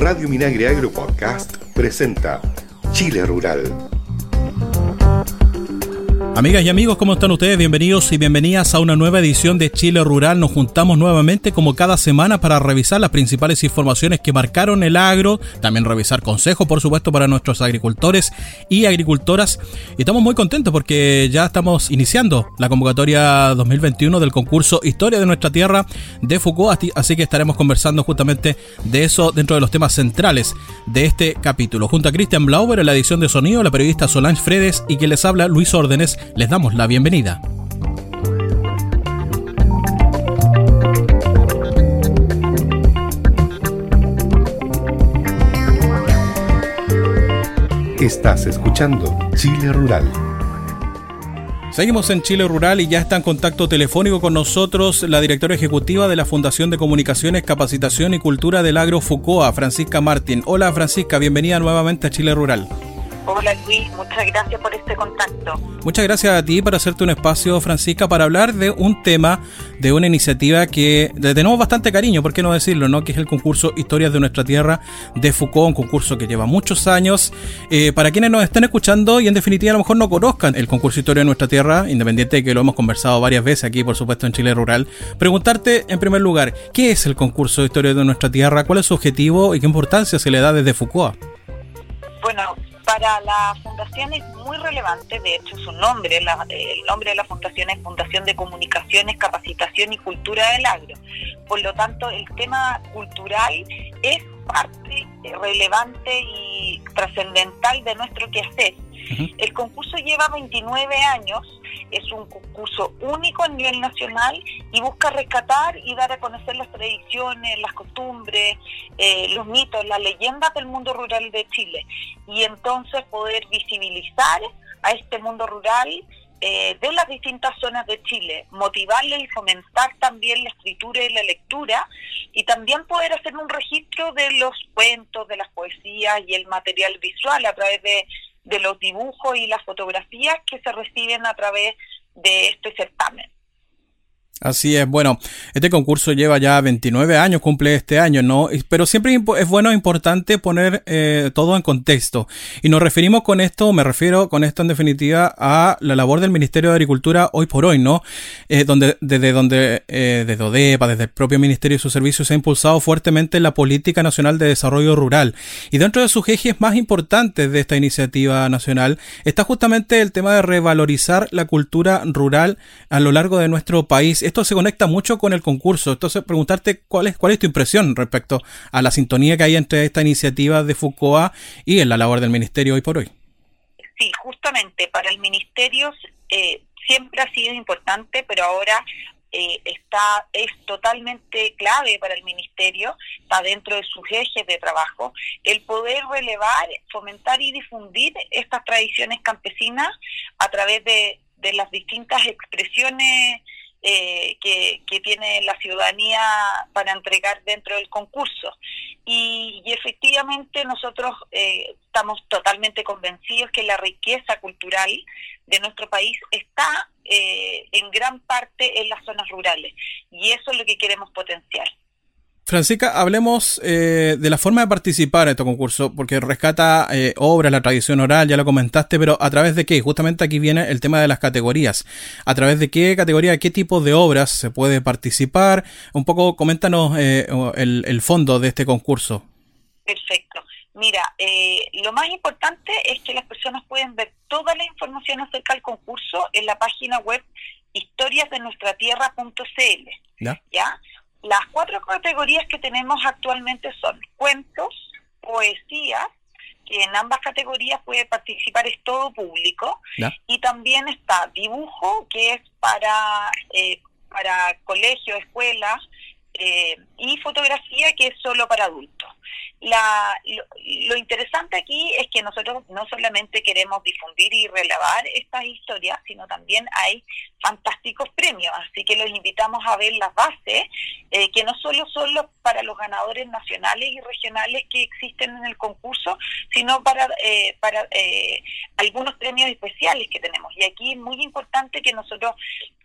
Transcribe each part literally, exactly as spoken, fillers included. Radio Minagre Agro Podcast presenta Chile Rural. Amigas y amigos, ¿cómo están ustedes? Bienvenidos y bienvenidas a una nueva edición de Chile Rural. Nos juntamos nuevamente como cada semana para revisar las principales informaciones que marcaron el agro, también revisar consejos, por supuesto, para nuestros agricultores y agricultoras. Y estamos muy contentos porque ya estamos iniciando la convocatoria dos mil veintiuno del concurso Historia de Nuestra Tierra de FUCOA, así que estaremos conversando justamente de eso dentro de los temas centrales de este capítulo. Junto a Christian Blauber en la edición de sonido, la periodista Solange Fredes y quien les habla, Luis Órdenes, les damos la bienvenida. Estás escuchando Chile Rural. Seguimos en Chile Rural y ya está en contacto telefónico con nosotros la directora ejecutiva de la Fundación de Comunicaciones, Capacitación y Cultura del Agro FUCOA, Francisca Martín. Hola Francisca, bienvenida nuevamente a Chile Rural. Hola Luis, muchas gracias por este contacto. Muchas gracias a ti por hacerte un espacio, Francisca, para hablar de un tema, de una iniciativa que le tenemos bastante cariño, por qué no decirlo, ¿no? Que es el concurso Historias de Nuestra Tierra de FUCOA, un concurso que lleva muchos años. Eh, para quienes nos están escuchando y en definitiva a lo mejor no conozcan el concurso Historia de Nuestra Tierra, independiente de que lo hemos conversado varias veces aquí, por supuesto, en Chile Rural, preguntarte en primer lugar, ¿qué es el concurso Historia de Nuestra Tierra? ¿Cuál es su objetivo y qué importancia se le da desde FUCOA? Bueno, para la fundación es muy relevante, de hecho su nombre, la, el nombre de la fundación es Fundación de Comunicaciones, Capacitación y Cultura del Agro. Por lo tanto, el tema cultural es parte relevante y trascendental de nuestro quehacer. Uh-huh. El concurso lleva veintinueve años, es un concurso único a nivel nacional y busca rescatar y dar a conocer las tradiciones, las costumbres, eh, los mitos, las leyendas del mundo rural de Chile. Y entonces poder visibilizar a este mundo rural eh, de las distintas zonas de Chile, motivarles y fomentar también la escritura y la lectura, y también poder hacer un registro de los cuentos, de las poesías y el material visual a través de, de los dibujos y las fotografías que se reciben a través de este certamen. Así es, bueno, este concurso lleva ya veintinueve años, cumple este año, ¿no? Pero siempre es bueno, importante poner eh, todo en contexto. Y nos referimos con esto, me refiero con esto en definitiva a la labor del Ministerio de Agricultura hoy por hoy, ¿no? Eh, donde Desde donde eh, desde ODEPA, desde el propio Ministerio y sus servicios se ha impulsado fuertemente la Política Nacional de Desarrollo Rural. Y dentro de sus ejes más importantes de esta iniciativa nacional está justamente el tema de revalorizar la cultura rural a lo largo de nuestro país. Esto se conecta mucho con el concurso, entonces preguntarte cuál es cuál es tu impresión respecto a la sintonía que hay entre esta iniciativa de FUCOA y en la labor del Ministerio hoy por hoy. Sí, justamente para el Ministerio eh, siempre ha sido importante, pero ahora eh, está es totalmente clave para el Ministerio, está dentro de sus ejes de trabajo, el poder relevar, fomentar y difundir estas tradiciones campesinas a través de, de las distintas expresiones Eh, que, que tiene la ciudadanía para entregar dentro del concurso. Y, y efectivamente nosotros eh, estamos totalmente convencidos que la riqueza cultural de nuestro país está eh, en gran parte en las zonas rurales y eso es lo que queremos potenciar. Francisca, hablemos eh, de la forma de participar en este concurso, porque rescata eh, obras, la tradición oral, ya lo comentaste, pero ¿a través de qué? Justamente aquí viene el tema de las categorías. ¿A través de qué categoría, qué tipo de obras se puede participar? Un poco, coméntanos eh, el, el fondo de este concurso. Perfecto. Mira, eh, lo más importante es que las personas pueden ver toda la información acerca del concurso en la página web historias de nuestra tierra punto c l. ¿Ya? ¿Ya? Las cuatro categorías que tenemos actualmente son cuentos, poesía, que en ambas categorías puede participar es todo público, ¿ya? Y también está dibujo, que es para eh, para colegios, escuelas, eh, y fotografía, que es solo para adultos. La, lo, lo interesante aquí es que nosotros no solamente queremos difundir y relevar estas historias, sino también hay fantásticos premios, así que los invitamos a ver las bases, eh, que no solo son los, para los ganadores nacionales y regionales que existen en el concurso, sino para, eh, para eh, algunos premios especiales que tenemos. Y aquí es muy importante que nosotros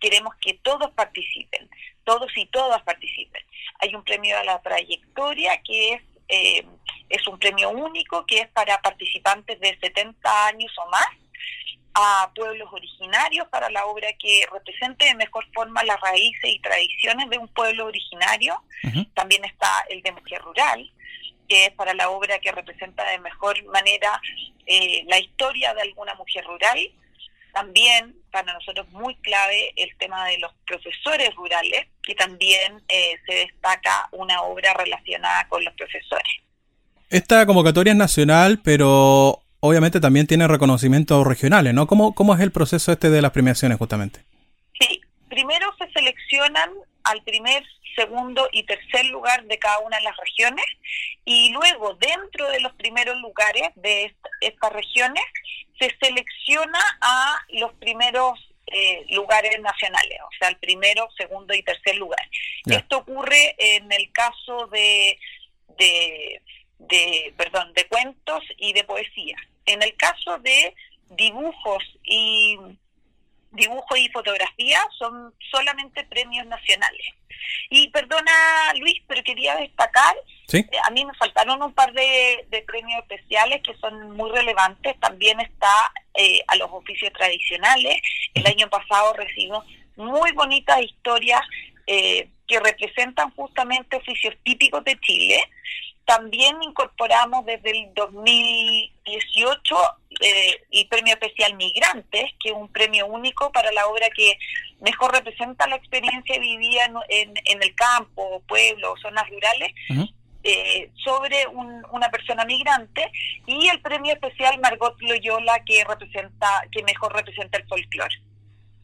queremos que todos participen, todos y todas participen. Hay un premio a la trayectoria que es Eh, Es un premio único que es para participantes de setenta años o más, a pueblos originarios, para la obra que represente de mejor forma las raíces y tradiciones de un pueblo originario. Uh-huh. También está el de Mujer Rural, que es para la obra que representa de mejor manera eh, la historia de alguna mujer rural. También, para nosotros muy clave, el tema de los profesores rurales, que también eh, se destaca una obra relacionada con los profesores. Esta convocatoria es nacional, pero obviamente también tiene reconocimientos regionales, ¿no? ¿Cómo, cómo es el proceso este de las premiaciones, justamente? Sí, primero se seleccionan al primer, segundo y tercer lugar de cada una de las regiones, y luego dentro de los primeros lugares de est- estas regiones se selecciona a los primeros eh, lugares nacionales, o sea, el primero, segundo y tercer lugar. Ya. Esto ocurre en el caso de, de, de, perdón, de cuentos y de poesía. En el caso de dibujos y dibujo y fotografía son solamente premios nacionales. Y perdona, Luis, pero quería destacar, ¿sí?, eh, a mí me faltaron un par de, de premios especiales que son muy relevantes. También está eh, a los oficios tradicionales. El año pasado recibimos muy bonitas historias eh, que representan justamente oficios típicos de Chile. También incorporamos desde el dos mil dieciocho eh, el Premio Especial Migrantes, que es un premio único para la obra que mejor representa la experiencia vivida en, en, en el campo, pueblo, zonas rurales, uh-huh, eh, sobre un, una persona migrante, y el Premio Especial Margot Loyola, que representa, que mejor representa el folclore.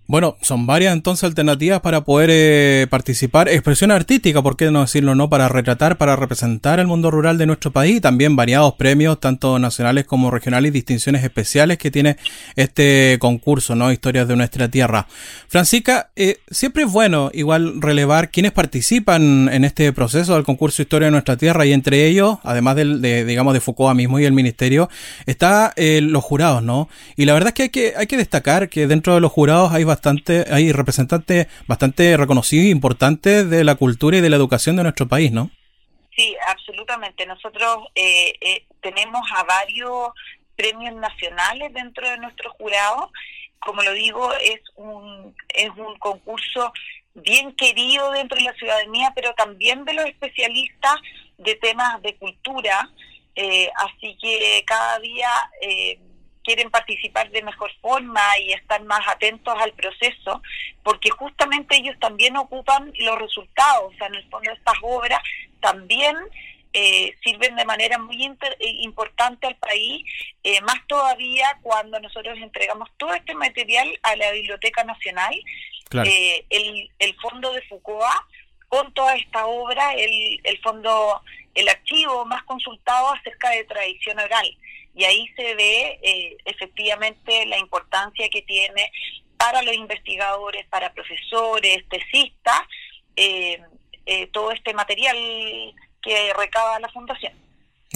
Bueno, son varias entonces alternativas para poder eh, participar. Expresión artística, ¿por qué no decirlo, no? Para retratar, para representar el mundo rural de nuestro país. Y también variados premios, tanto nacionales como regionales, y distinciones especiales que tiene este concurso, ¿no? Historias de nuestra tierra. Francisca, eh, siempre es bueno igual relevar quienes participan en este proceso del concurso Historia de nuestra tierra, y entre ellos, además del, de, digamos, de FUCOA mismo y el ministerio, está eh, los jurados, ¿no? Y la verdad es que hay que hay que destacar que dentro de los jurados hay bastante Bastante, hay representantes bastante reconocidos e importantes de la cultura y de la educación de nuestro país, ¿no? Sí, absolutamente. Nosotros eh, eh, tenemos a varios premios nacionales dentro de nuestro jurado. Como lo digo, es un, es un concurso bien querido dentro de la ciudadanía, pero también de los especialistas de temas de cultura. Eh, así que cada día Eh, quieren participar de mejor forma y están más atentos al proceso, porque justamente ellos también ocupan los resultados. O sea, en el fondo estas obras también eh, sirven de manera muy inter- importante al país, eh, más todavía cuando nosotros entregamos todo este material a la Biblioteca Nacional. Claro. eh, el, el fondo de FUCOA, con toda esta obra, el, el fondo, el archivo más consultado acerca de tradición oral. Y ahí se ve eh, efectivamente la importancia que tiene para los investigadores, para profesores, tesistas, eh, eh, todo este material que recaba la Fundación.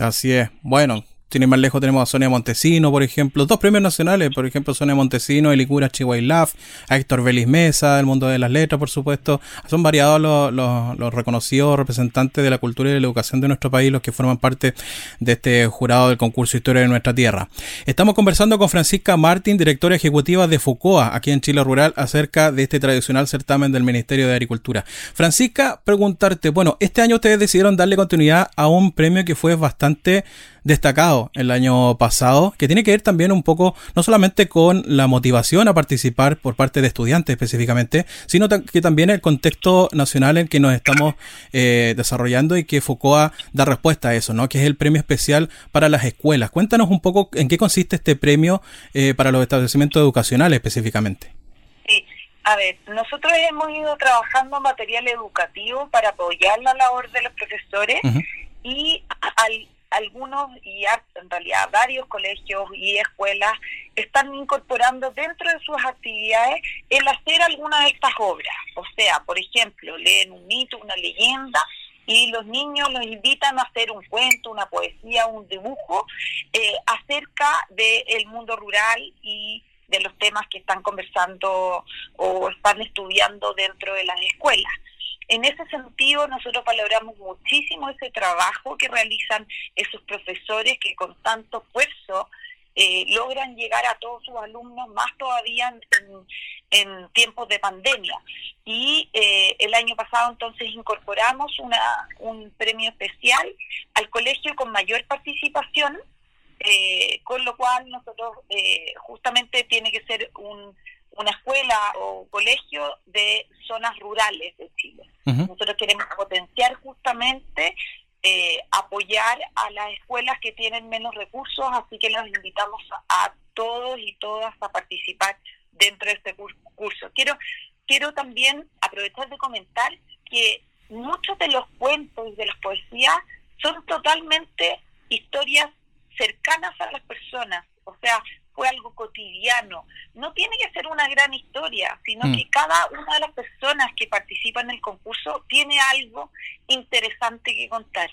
Así es. Bueno, sin ir más lejos tenemos a Sonia Montesino, por ejemplo, dos premios nacionales, por ejemplo, Sonia Montesino, Elicura Chihuailaf, a Héctor Vélez Mesa, del mundo de las letras, por supuesto. Son variados los, los, los reconocidos representantes de la cultura y de la educación de nuestro país, los que forman parte de este jurado del concurso Historia de nuestra tierra. Estamos conversando con Francisca Martín, directora ejecutiva de FUCOA, aquí en Chile Rural, acerca de este tradicional certamen del Ministerio de Agricultura. Francisca, preguntarte, bueno, este año ustedes decidieron darle continuidad a un premio que fue bastante destacado el año pasado, que tiene que ver también un poco, no solamente con la motivación a participar por parte de estudiantes específicamente, sino que también el contexto nacional en que nos estamos eh, desarrollando y que FUCOA da respuesta a eso, ¿no? Que es el premio especial para las escuelas. Cuéntanos un poco en qué consiste este premio eh, para los establecimientos educacionales específicamente. Sí, a ver, nosotros hemos ido trabajando material educativo para apoyar la labor de los profesores. Uh-huh. Y al algunos, y en realidad varios colegios y escuelas están incorporando dentro de sus actividades el hacer alguna de estas obras. O sea, por ejemplo, leen un mito, una leyenda, y los niños los invitan a hacer un cuento, una poesía, un dibujo eh, acerca del mundo rural y de los temas que están conversando o están estudiando dentro de las escuelas. En ese sentido, nosotros valoramos muchísimo ese trabajo que realizan esos profesores que con tanto esfuerzo eh, logran llegar a todos sus alumnos, más todavía en, en tiempos de pandemia. Y eh, el año pasado entonces incorporamos una, un premio especial al colegio con mayor participación, eh, con lo cual nosotros eh, justamente tiene que ser un... una escuela o colegio de zonas rurales de Chile. Uh-huh. Nosotros queremos potenciar justamente, eh, apoyar a las escuelas que tienen menos recursos, así que los invitamos a, a todos y todas a participar dentro de este curso. Quiero, quiero también aprovechar de comentar que muchos de los cuentos y de las poesías son totalmente historias cercanas a las personas, o sea, fue algo cotidiano. No tiene que ser una gran historia, sino mm. que cada una de las personas que participan en el concurso tiene algo interesante que contar.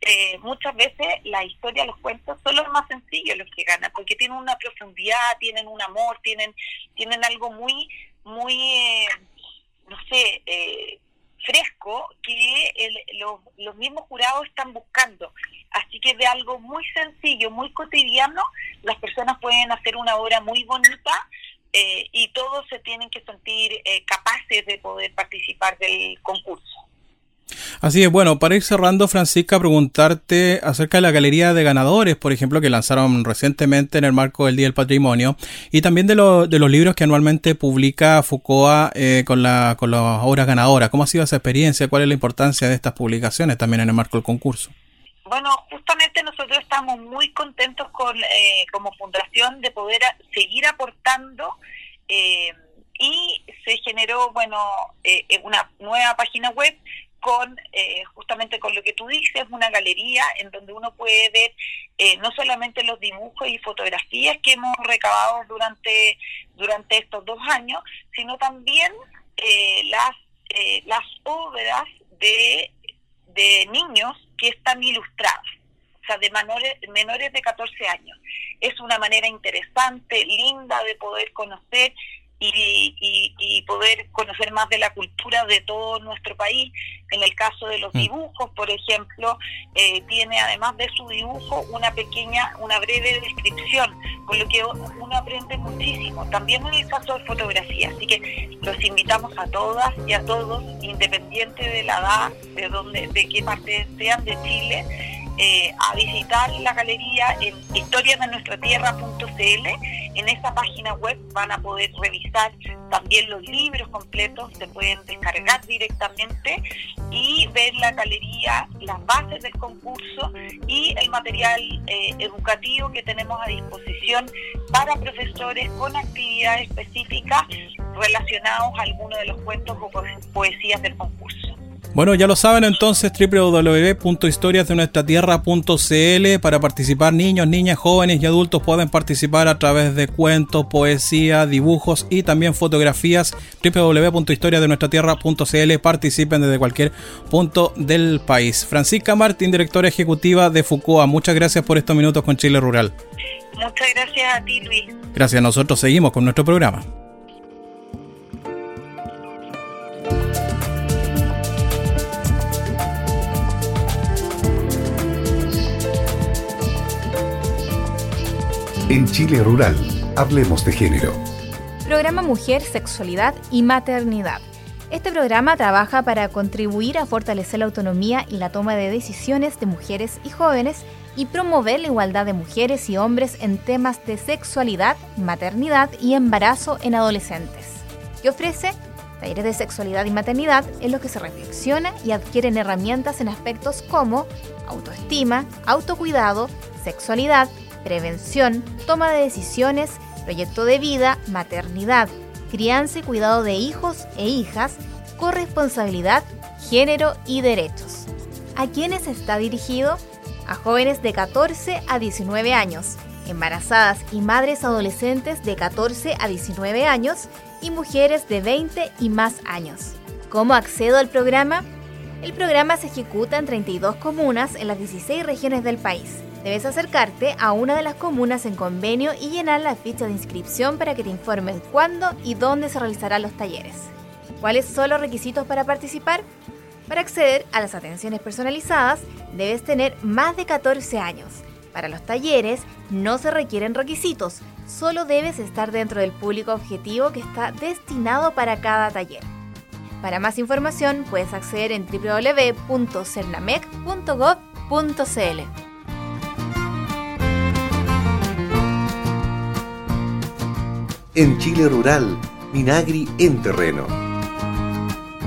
Eh, muchas veces la historia, los cuentos, son los más sencillos los que ganan, porque tienen una profundidad, tienen un amor, tienen tienen algo muy, muy eh, no sé, eh, fresco, que el, los, los mismos jurados están buscando. Así que de algo muy sencillo, muy cotidiano, las personas pueden hacer una obra muy bonita eh, y todos se tienen que sentir eh, capaces de poder participar del concurso. Así es. Bueno, para ir cerrando, Francisca, preguntarte acerca de la galería de ganadores, por ejemplo, que lanzaron recientemente en el marco del Día del Patrimonio, y también de, lo, de los libros que anualmente publica FUCOA eh, con, la, con las obras ganadoras. ¿Cómo ha sido esa experiencia? ¿Cuál es la importancia de estas publicaciones también en el marco del concurso? Bueno, justamente nosotros estamos muy contentos con eh, como fundación de poder a, seguir aportando eh, y se generó bueno eh, una nueva página web con eh, justamente con lo que tú dices, una galería en donde uno puede ver eh, no solamente los dibujos y fotografías que hemos recabado durante, durante estos dos años, sino también eh, las, eh, las obras de, de niños que están ilustradas, o sea, de menores, menores de catorce años. Es una manera interesante, linda de poder conocer y, y, y poder conocer más de la cultura de todo nuestro país. En el caso de los dibujos, por ejemplo, eh, tiene además de su dibujo una pequeña, una breve descripción, con lo que uno aprende muchísimo, también en el caso de fotografía. Así que los invitamos a todas y a todos, independiente de la edad, de donde, de qué parte sean de Chile, eh, a visitar la galería en historias de nuestra tierra punto c l. En esta página web van a poder revisar también los libros completos, se pueden descargar directamente y ver la galería, las bases del concurso y el material eh, educativo que tenemos a disposición para profesores con actividades específicas relacionadas a alguno de los cuentos o poesías del concurso. Bueno, ya lo saben entonces, doble u doble u doble u punto historias de nuestra tierra punto c l. Para participar, niños, niñas, jóvenes y adultos pueden participar a través de cuentos, poesía, dibujos y también fotografías. doble u doble u doble u punto historias de nuestra tierra punto c l. Participen desde cualquier punto del país. Francisca Martín, directora ejecutiva de FUCOA, muchas gracias por estos minutos con Chile Rural. Muchas gracias a ti, Luis. Gracias, nosotros seguimos con nuestro programa. En Chile Rural, hablemos de género. Programa Mujer, Sexualidad y Maternidad. Este programa trabaja para contribuir a fortalecer la autonomía y la toma de decisiones de mujeres y jóvenes y promover la igualdad de mujeres y hombres en temas de sexualidad, maternidad y embarazo en adolescentes. Que ofrece talleres de sexualidad y maternidad en los que se reflexiona y adquieren herramientas en aspectos como autoestima, autocuidado, sexualidad, prevención, toma de decisiones, proyecto de vida, maternidad, crianza y cuidado de hijos e hijas, corresponsabilidad, género y derechos. ¿A quiénes está dirigido? A jóvenes de catorce a diecinueve años, embarazadas y madres adolescentes de catorce a diecinueve años y mujeres de veinte y más años. ¿Cómo accedo al programa? El programa se ejecuta en treinta y dos comunas en las dieciséis regiones del país. Debes acercarte a una de las comunas en convenio y llenar la ficha de inscripción para que te informen cuándo y dónde se realizarán los talleres. ¿Cuáles son los requisitos para participar? Para acceder a las atenciones personalizadas debes tener más de catorce años. Para los talleres no se requieren requisitos, solo debes estar dentro del público objetivo que está destinado para cada taller. Para más información puedes acceder en doble u doble u doble u punto cernamec punto gov punto cl. En Chile Rural, Minagri en terreno.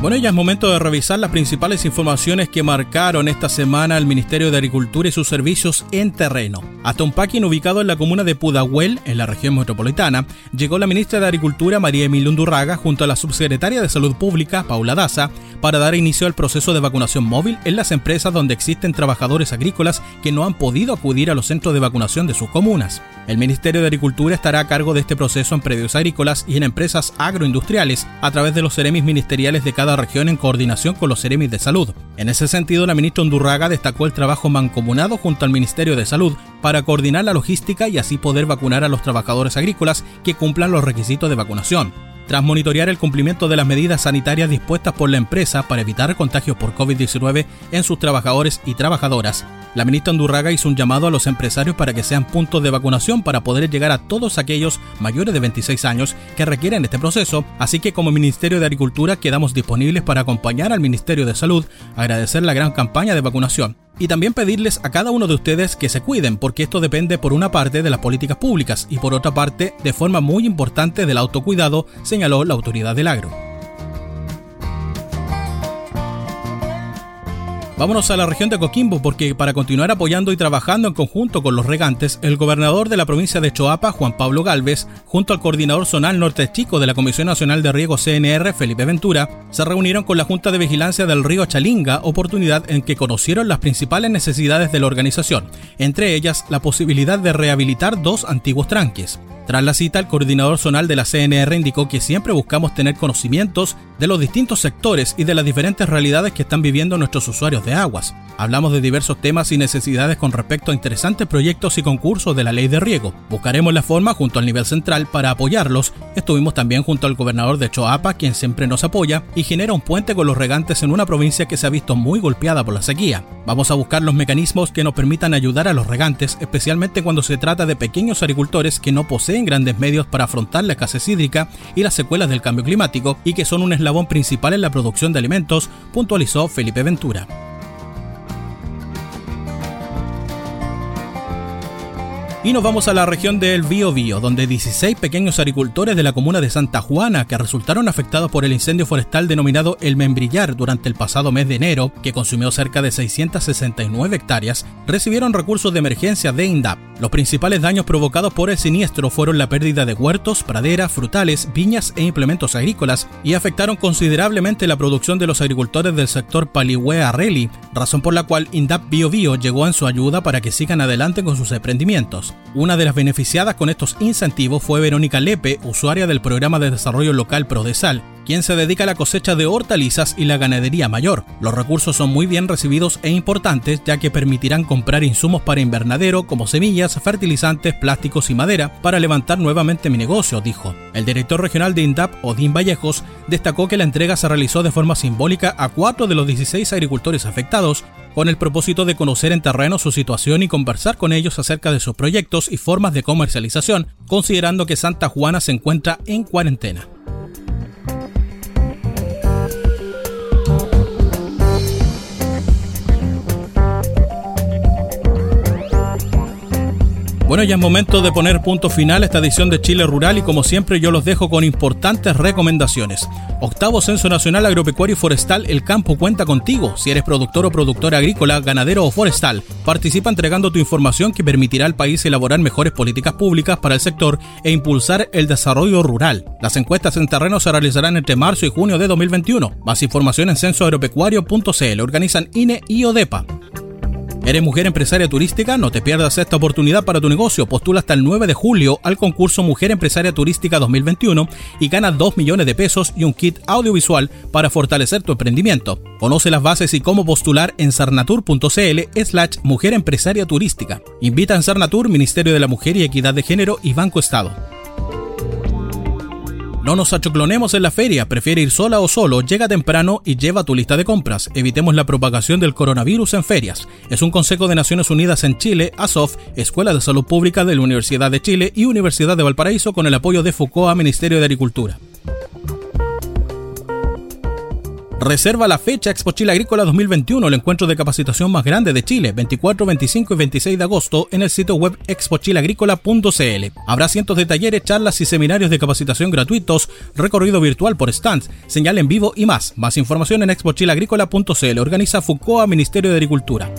Bueno, ya es momento de revisar las principales informaciones que marcaron esta semana el Ministerio de Agricultura y sus servicios en terreno. Hasta un packing ubicado en la comuna de Pudahuel, en la región metropolitana, llegó la ministra de Agricultura, María Emilia Undurraga, junto a la subsecretaria de Salud Pública, Paula Daza, para dar inicio al proceso de vacunación móvil en las empresas donde existen trabajadores agrícolas que no han podido acudir a los centros de vacunación de sus comunas. El Ministerio de Agricultura estará a cargo de este proceso en predios agrícolas y en empresas agroindustriales a través de los seremis ministeriales de cada región en coordinación con los seremis de salud. En ese sentido, la ministra Undurraga destacó el trabajo mancomunado junto al Ministerio de Salud para coordinar la logística y así poder vacunar a los trabajadores agrícolas que cumplan los requisitos de vacunación. Tras monitorear el cumplimiento de las medidas sanitarias dispuestas por la empresa para evitar contagios por covid diecinueve en sus trabajadores y trabajadoras, la ministra Undurraga hizo un llamado a los empresarios para que sean puntos de vacunación para poder llegar a todos aquellos mayores de veintiséis años que requieren este proceso. Así que como Ministerio de Agricultura quedamos disponibles para acompañar al Ministerio de Salud, agradecer la gran campaña de vacunación. Y también pedirles a cada uno de ustedes que se cuiden, porque esto depende por una parte de las políticas públicas y por otra parte de forma muy importante del autocuidado, señaló la autoridad del agro. Vámonos a la región de Coquimbo, porque para continuar apoyando y trabajando en conjunto con los regantes, el gobernador de la provincia de Choapa, Juan Pablo Gálvez, junto al coordinador zonal Norte Chico de la Comisión Nacional de Riego C N R, Felipe Ventura, se reunieron con la Junta de Vigilancia del Río Chalinga, oportunidad en que conocieron las principales necesidades de la organización, entre ellas la posibilidad de rehabilitar dos antiguos tranques. Tras la cita, el coordinador zonal de la C N R indicó que siempre buscamos tener conocimientos de los distintos sectores y de las diferentes realidades que están viviendo nuestros usuarios de aguas. Hablamos de diversos temas y necesidades con respecto a interesantes proyectos y concursos de la ley de riego. Buscaremos la forma junto al nivel central para apoyarlos. Estuvimos también junto al gobernador de Choapa, quien siempre nos apoya y genera un puente con los regantes en una provincia que se ha visto muy golpeada por la sequía. Vamos a buscar los mecanismos que nos permitan ayudar a los regantes, especialmente cuando se trata de pequeños agricultores que no poseen en grandes medios para afrontar la escasez hídrica y las secuelas del cambio climático y que son un eslabón principal en la producción de alimentos, puntualizó Felipe Ventura. Y nos vamos a la región del Biobío, donde dieciséis pequeños agricultores de la comuna de Santa Juana que resultaron afectados por el incendio forestal denominado El Membrillar durante el pasado mes de enero, que consumió cerca de seiscientas sesenta y nueve hectáreas, recibieron recursos de emergencia de INDAP. Los principales daños provocados por el siniestro fueron la pérdida de huertos, praderas, frutales, viñas e implementos agrícolas y afectaron considerablemente la producción de los agricultores del sector Paligüe-Arreli, razón por la cual INDAP Biobío llegó en su ayuda para que sigan adelante con sus emprendimientos. Una de las beneficiadas con estos incentivos fue Verónica Lepe, usuaria del Programa de Desarrollo Local Prodesal, quien se dedica a la cosecha de hortalizas y la ganadería mayor. Los recursos son muy bien recibidos e importantes, ya que permitirán comprar insumos para invernadero como semillas, fertilizantes, plásticos y madera para levantar nuevamente mi negocio, dijo. El director regional de INDAP, Odín Vallejos, destacó que la entrega se realizó de forma simbólica a cuatro de los dieciséis agricultores afectados, con el propósito de conocer en terreno su situación y conversar con ellos acerca de sus proyectos y formas de comercialización, considerando que Santa Juana se encuentra en cuarentena. Bueno, ya es momento de poner punto final a esta edición de Chile Rural y como siempre yo los dejo con importantes recomendaciones. Octavo Censo Nacional Agropecuario y Forestal El Campo cuenta contigo. Si eres productor o productora agrícola, ganadero o forestal, participa entregando tu información que permitirá al país elaborar mejores políticas públicas para el sector e impulsar el desarrollo rural. Las encuestas en terreno se realizarán entre marzo y junio de dos mil veintiuno. Más información en censo agropecuario punto cl. Organizan I N E y ODEPA. ¿Eres mujer empresaria turística? No te pierdas esta oportunidad para tu negocio. Postula hasta el nueve de julio al concurso Mujer Empresaria Turística dos mil veintiuno y gana dos millones de pesos y un kit audiovisual para fortalecer tu emprendimiento. Conoce las bases y cómo postular en sernatur punto cl slash Mujer Empresaria Turística. Invita en Sernatur, Ministerio de la Mujer y Equidad de Género y Banco Estado. No nos achoclonemos en la feria, prefiere ir sola o solo, llega temprano y lleva tu lista de compras. Evitemos la propagación del coronavirus en ferias. Es un consejo de Naciones Unidas en Chile, Asof, Escuela de Salud Pública de la Universidad de Chile y Universidad de Valparaíso, con el apoyo de FUCOA, Ministerio de Agricultura. Reserva la fecha Expo Chile Agrícola dos mil veintiuno, el encuentro de capacitación más grande de Chile, veinticuatro, veinticinco y veintiséis de agosto, en el sitio web expo chile agrícola punto c l. Habrá cientos de talleres, charlas y seminarios de capacitación gratuitos, recorrido virtual por stands, señal en vivo y más. Más información en expo chile agrícola punto c l. Organiza FUCOA, Ministerio de Agricultura.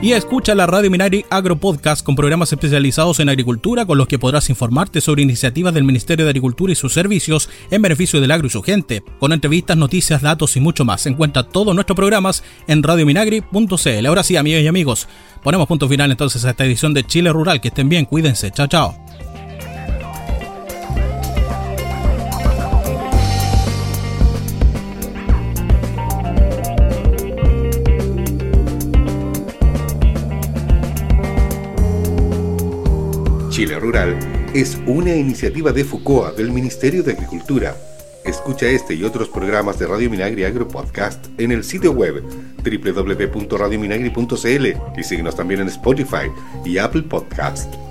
Y escucha la Radio Minari Agro Podcast, con programas especializados en agricultura, con los que podrás informarte sobre iniciativas del Ministerio de Agricultura y sus servicios en beneficio del agro y su gente, con entrevistas, noticias, datos y mucho más. Encuentra todos nuestros programas en radio minagri punto c l. Ahora sí, amigos y amigos, ponemos punto final entonces a esta edición de Chile Rural. Que estén bien, cuídense. Chao, chao. Chile Rural es una iniciativa de FUCOA, del Ministerio de Agricultura. Escucha este y otros programas de Radio Minagri Agro Podcast en el sitio web doble u doble u doble u punto radio minagri punto c l y síguenos también en Spotify y Apple Podcast.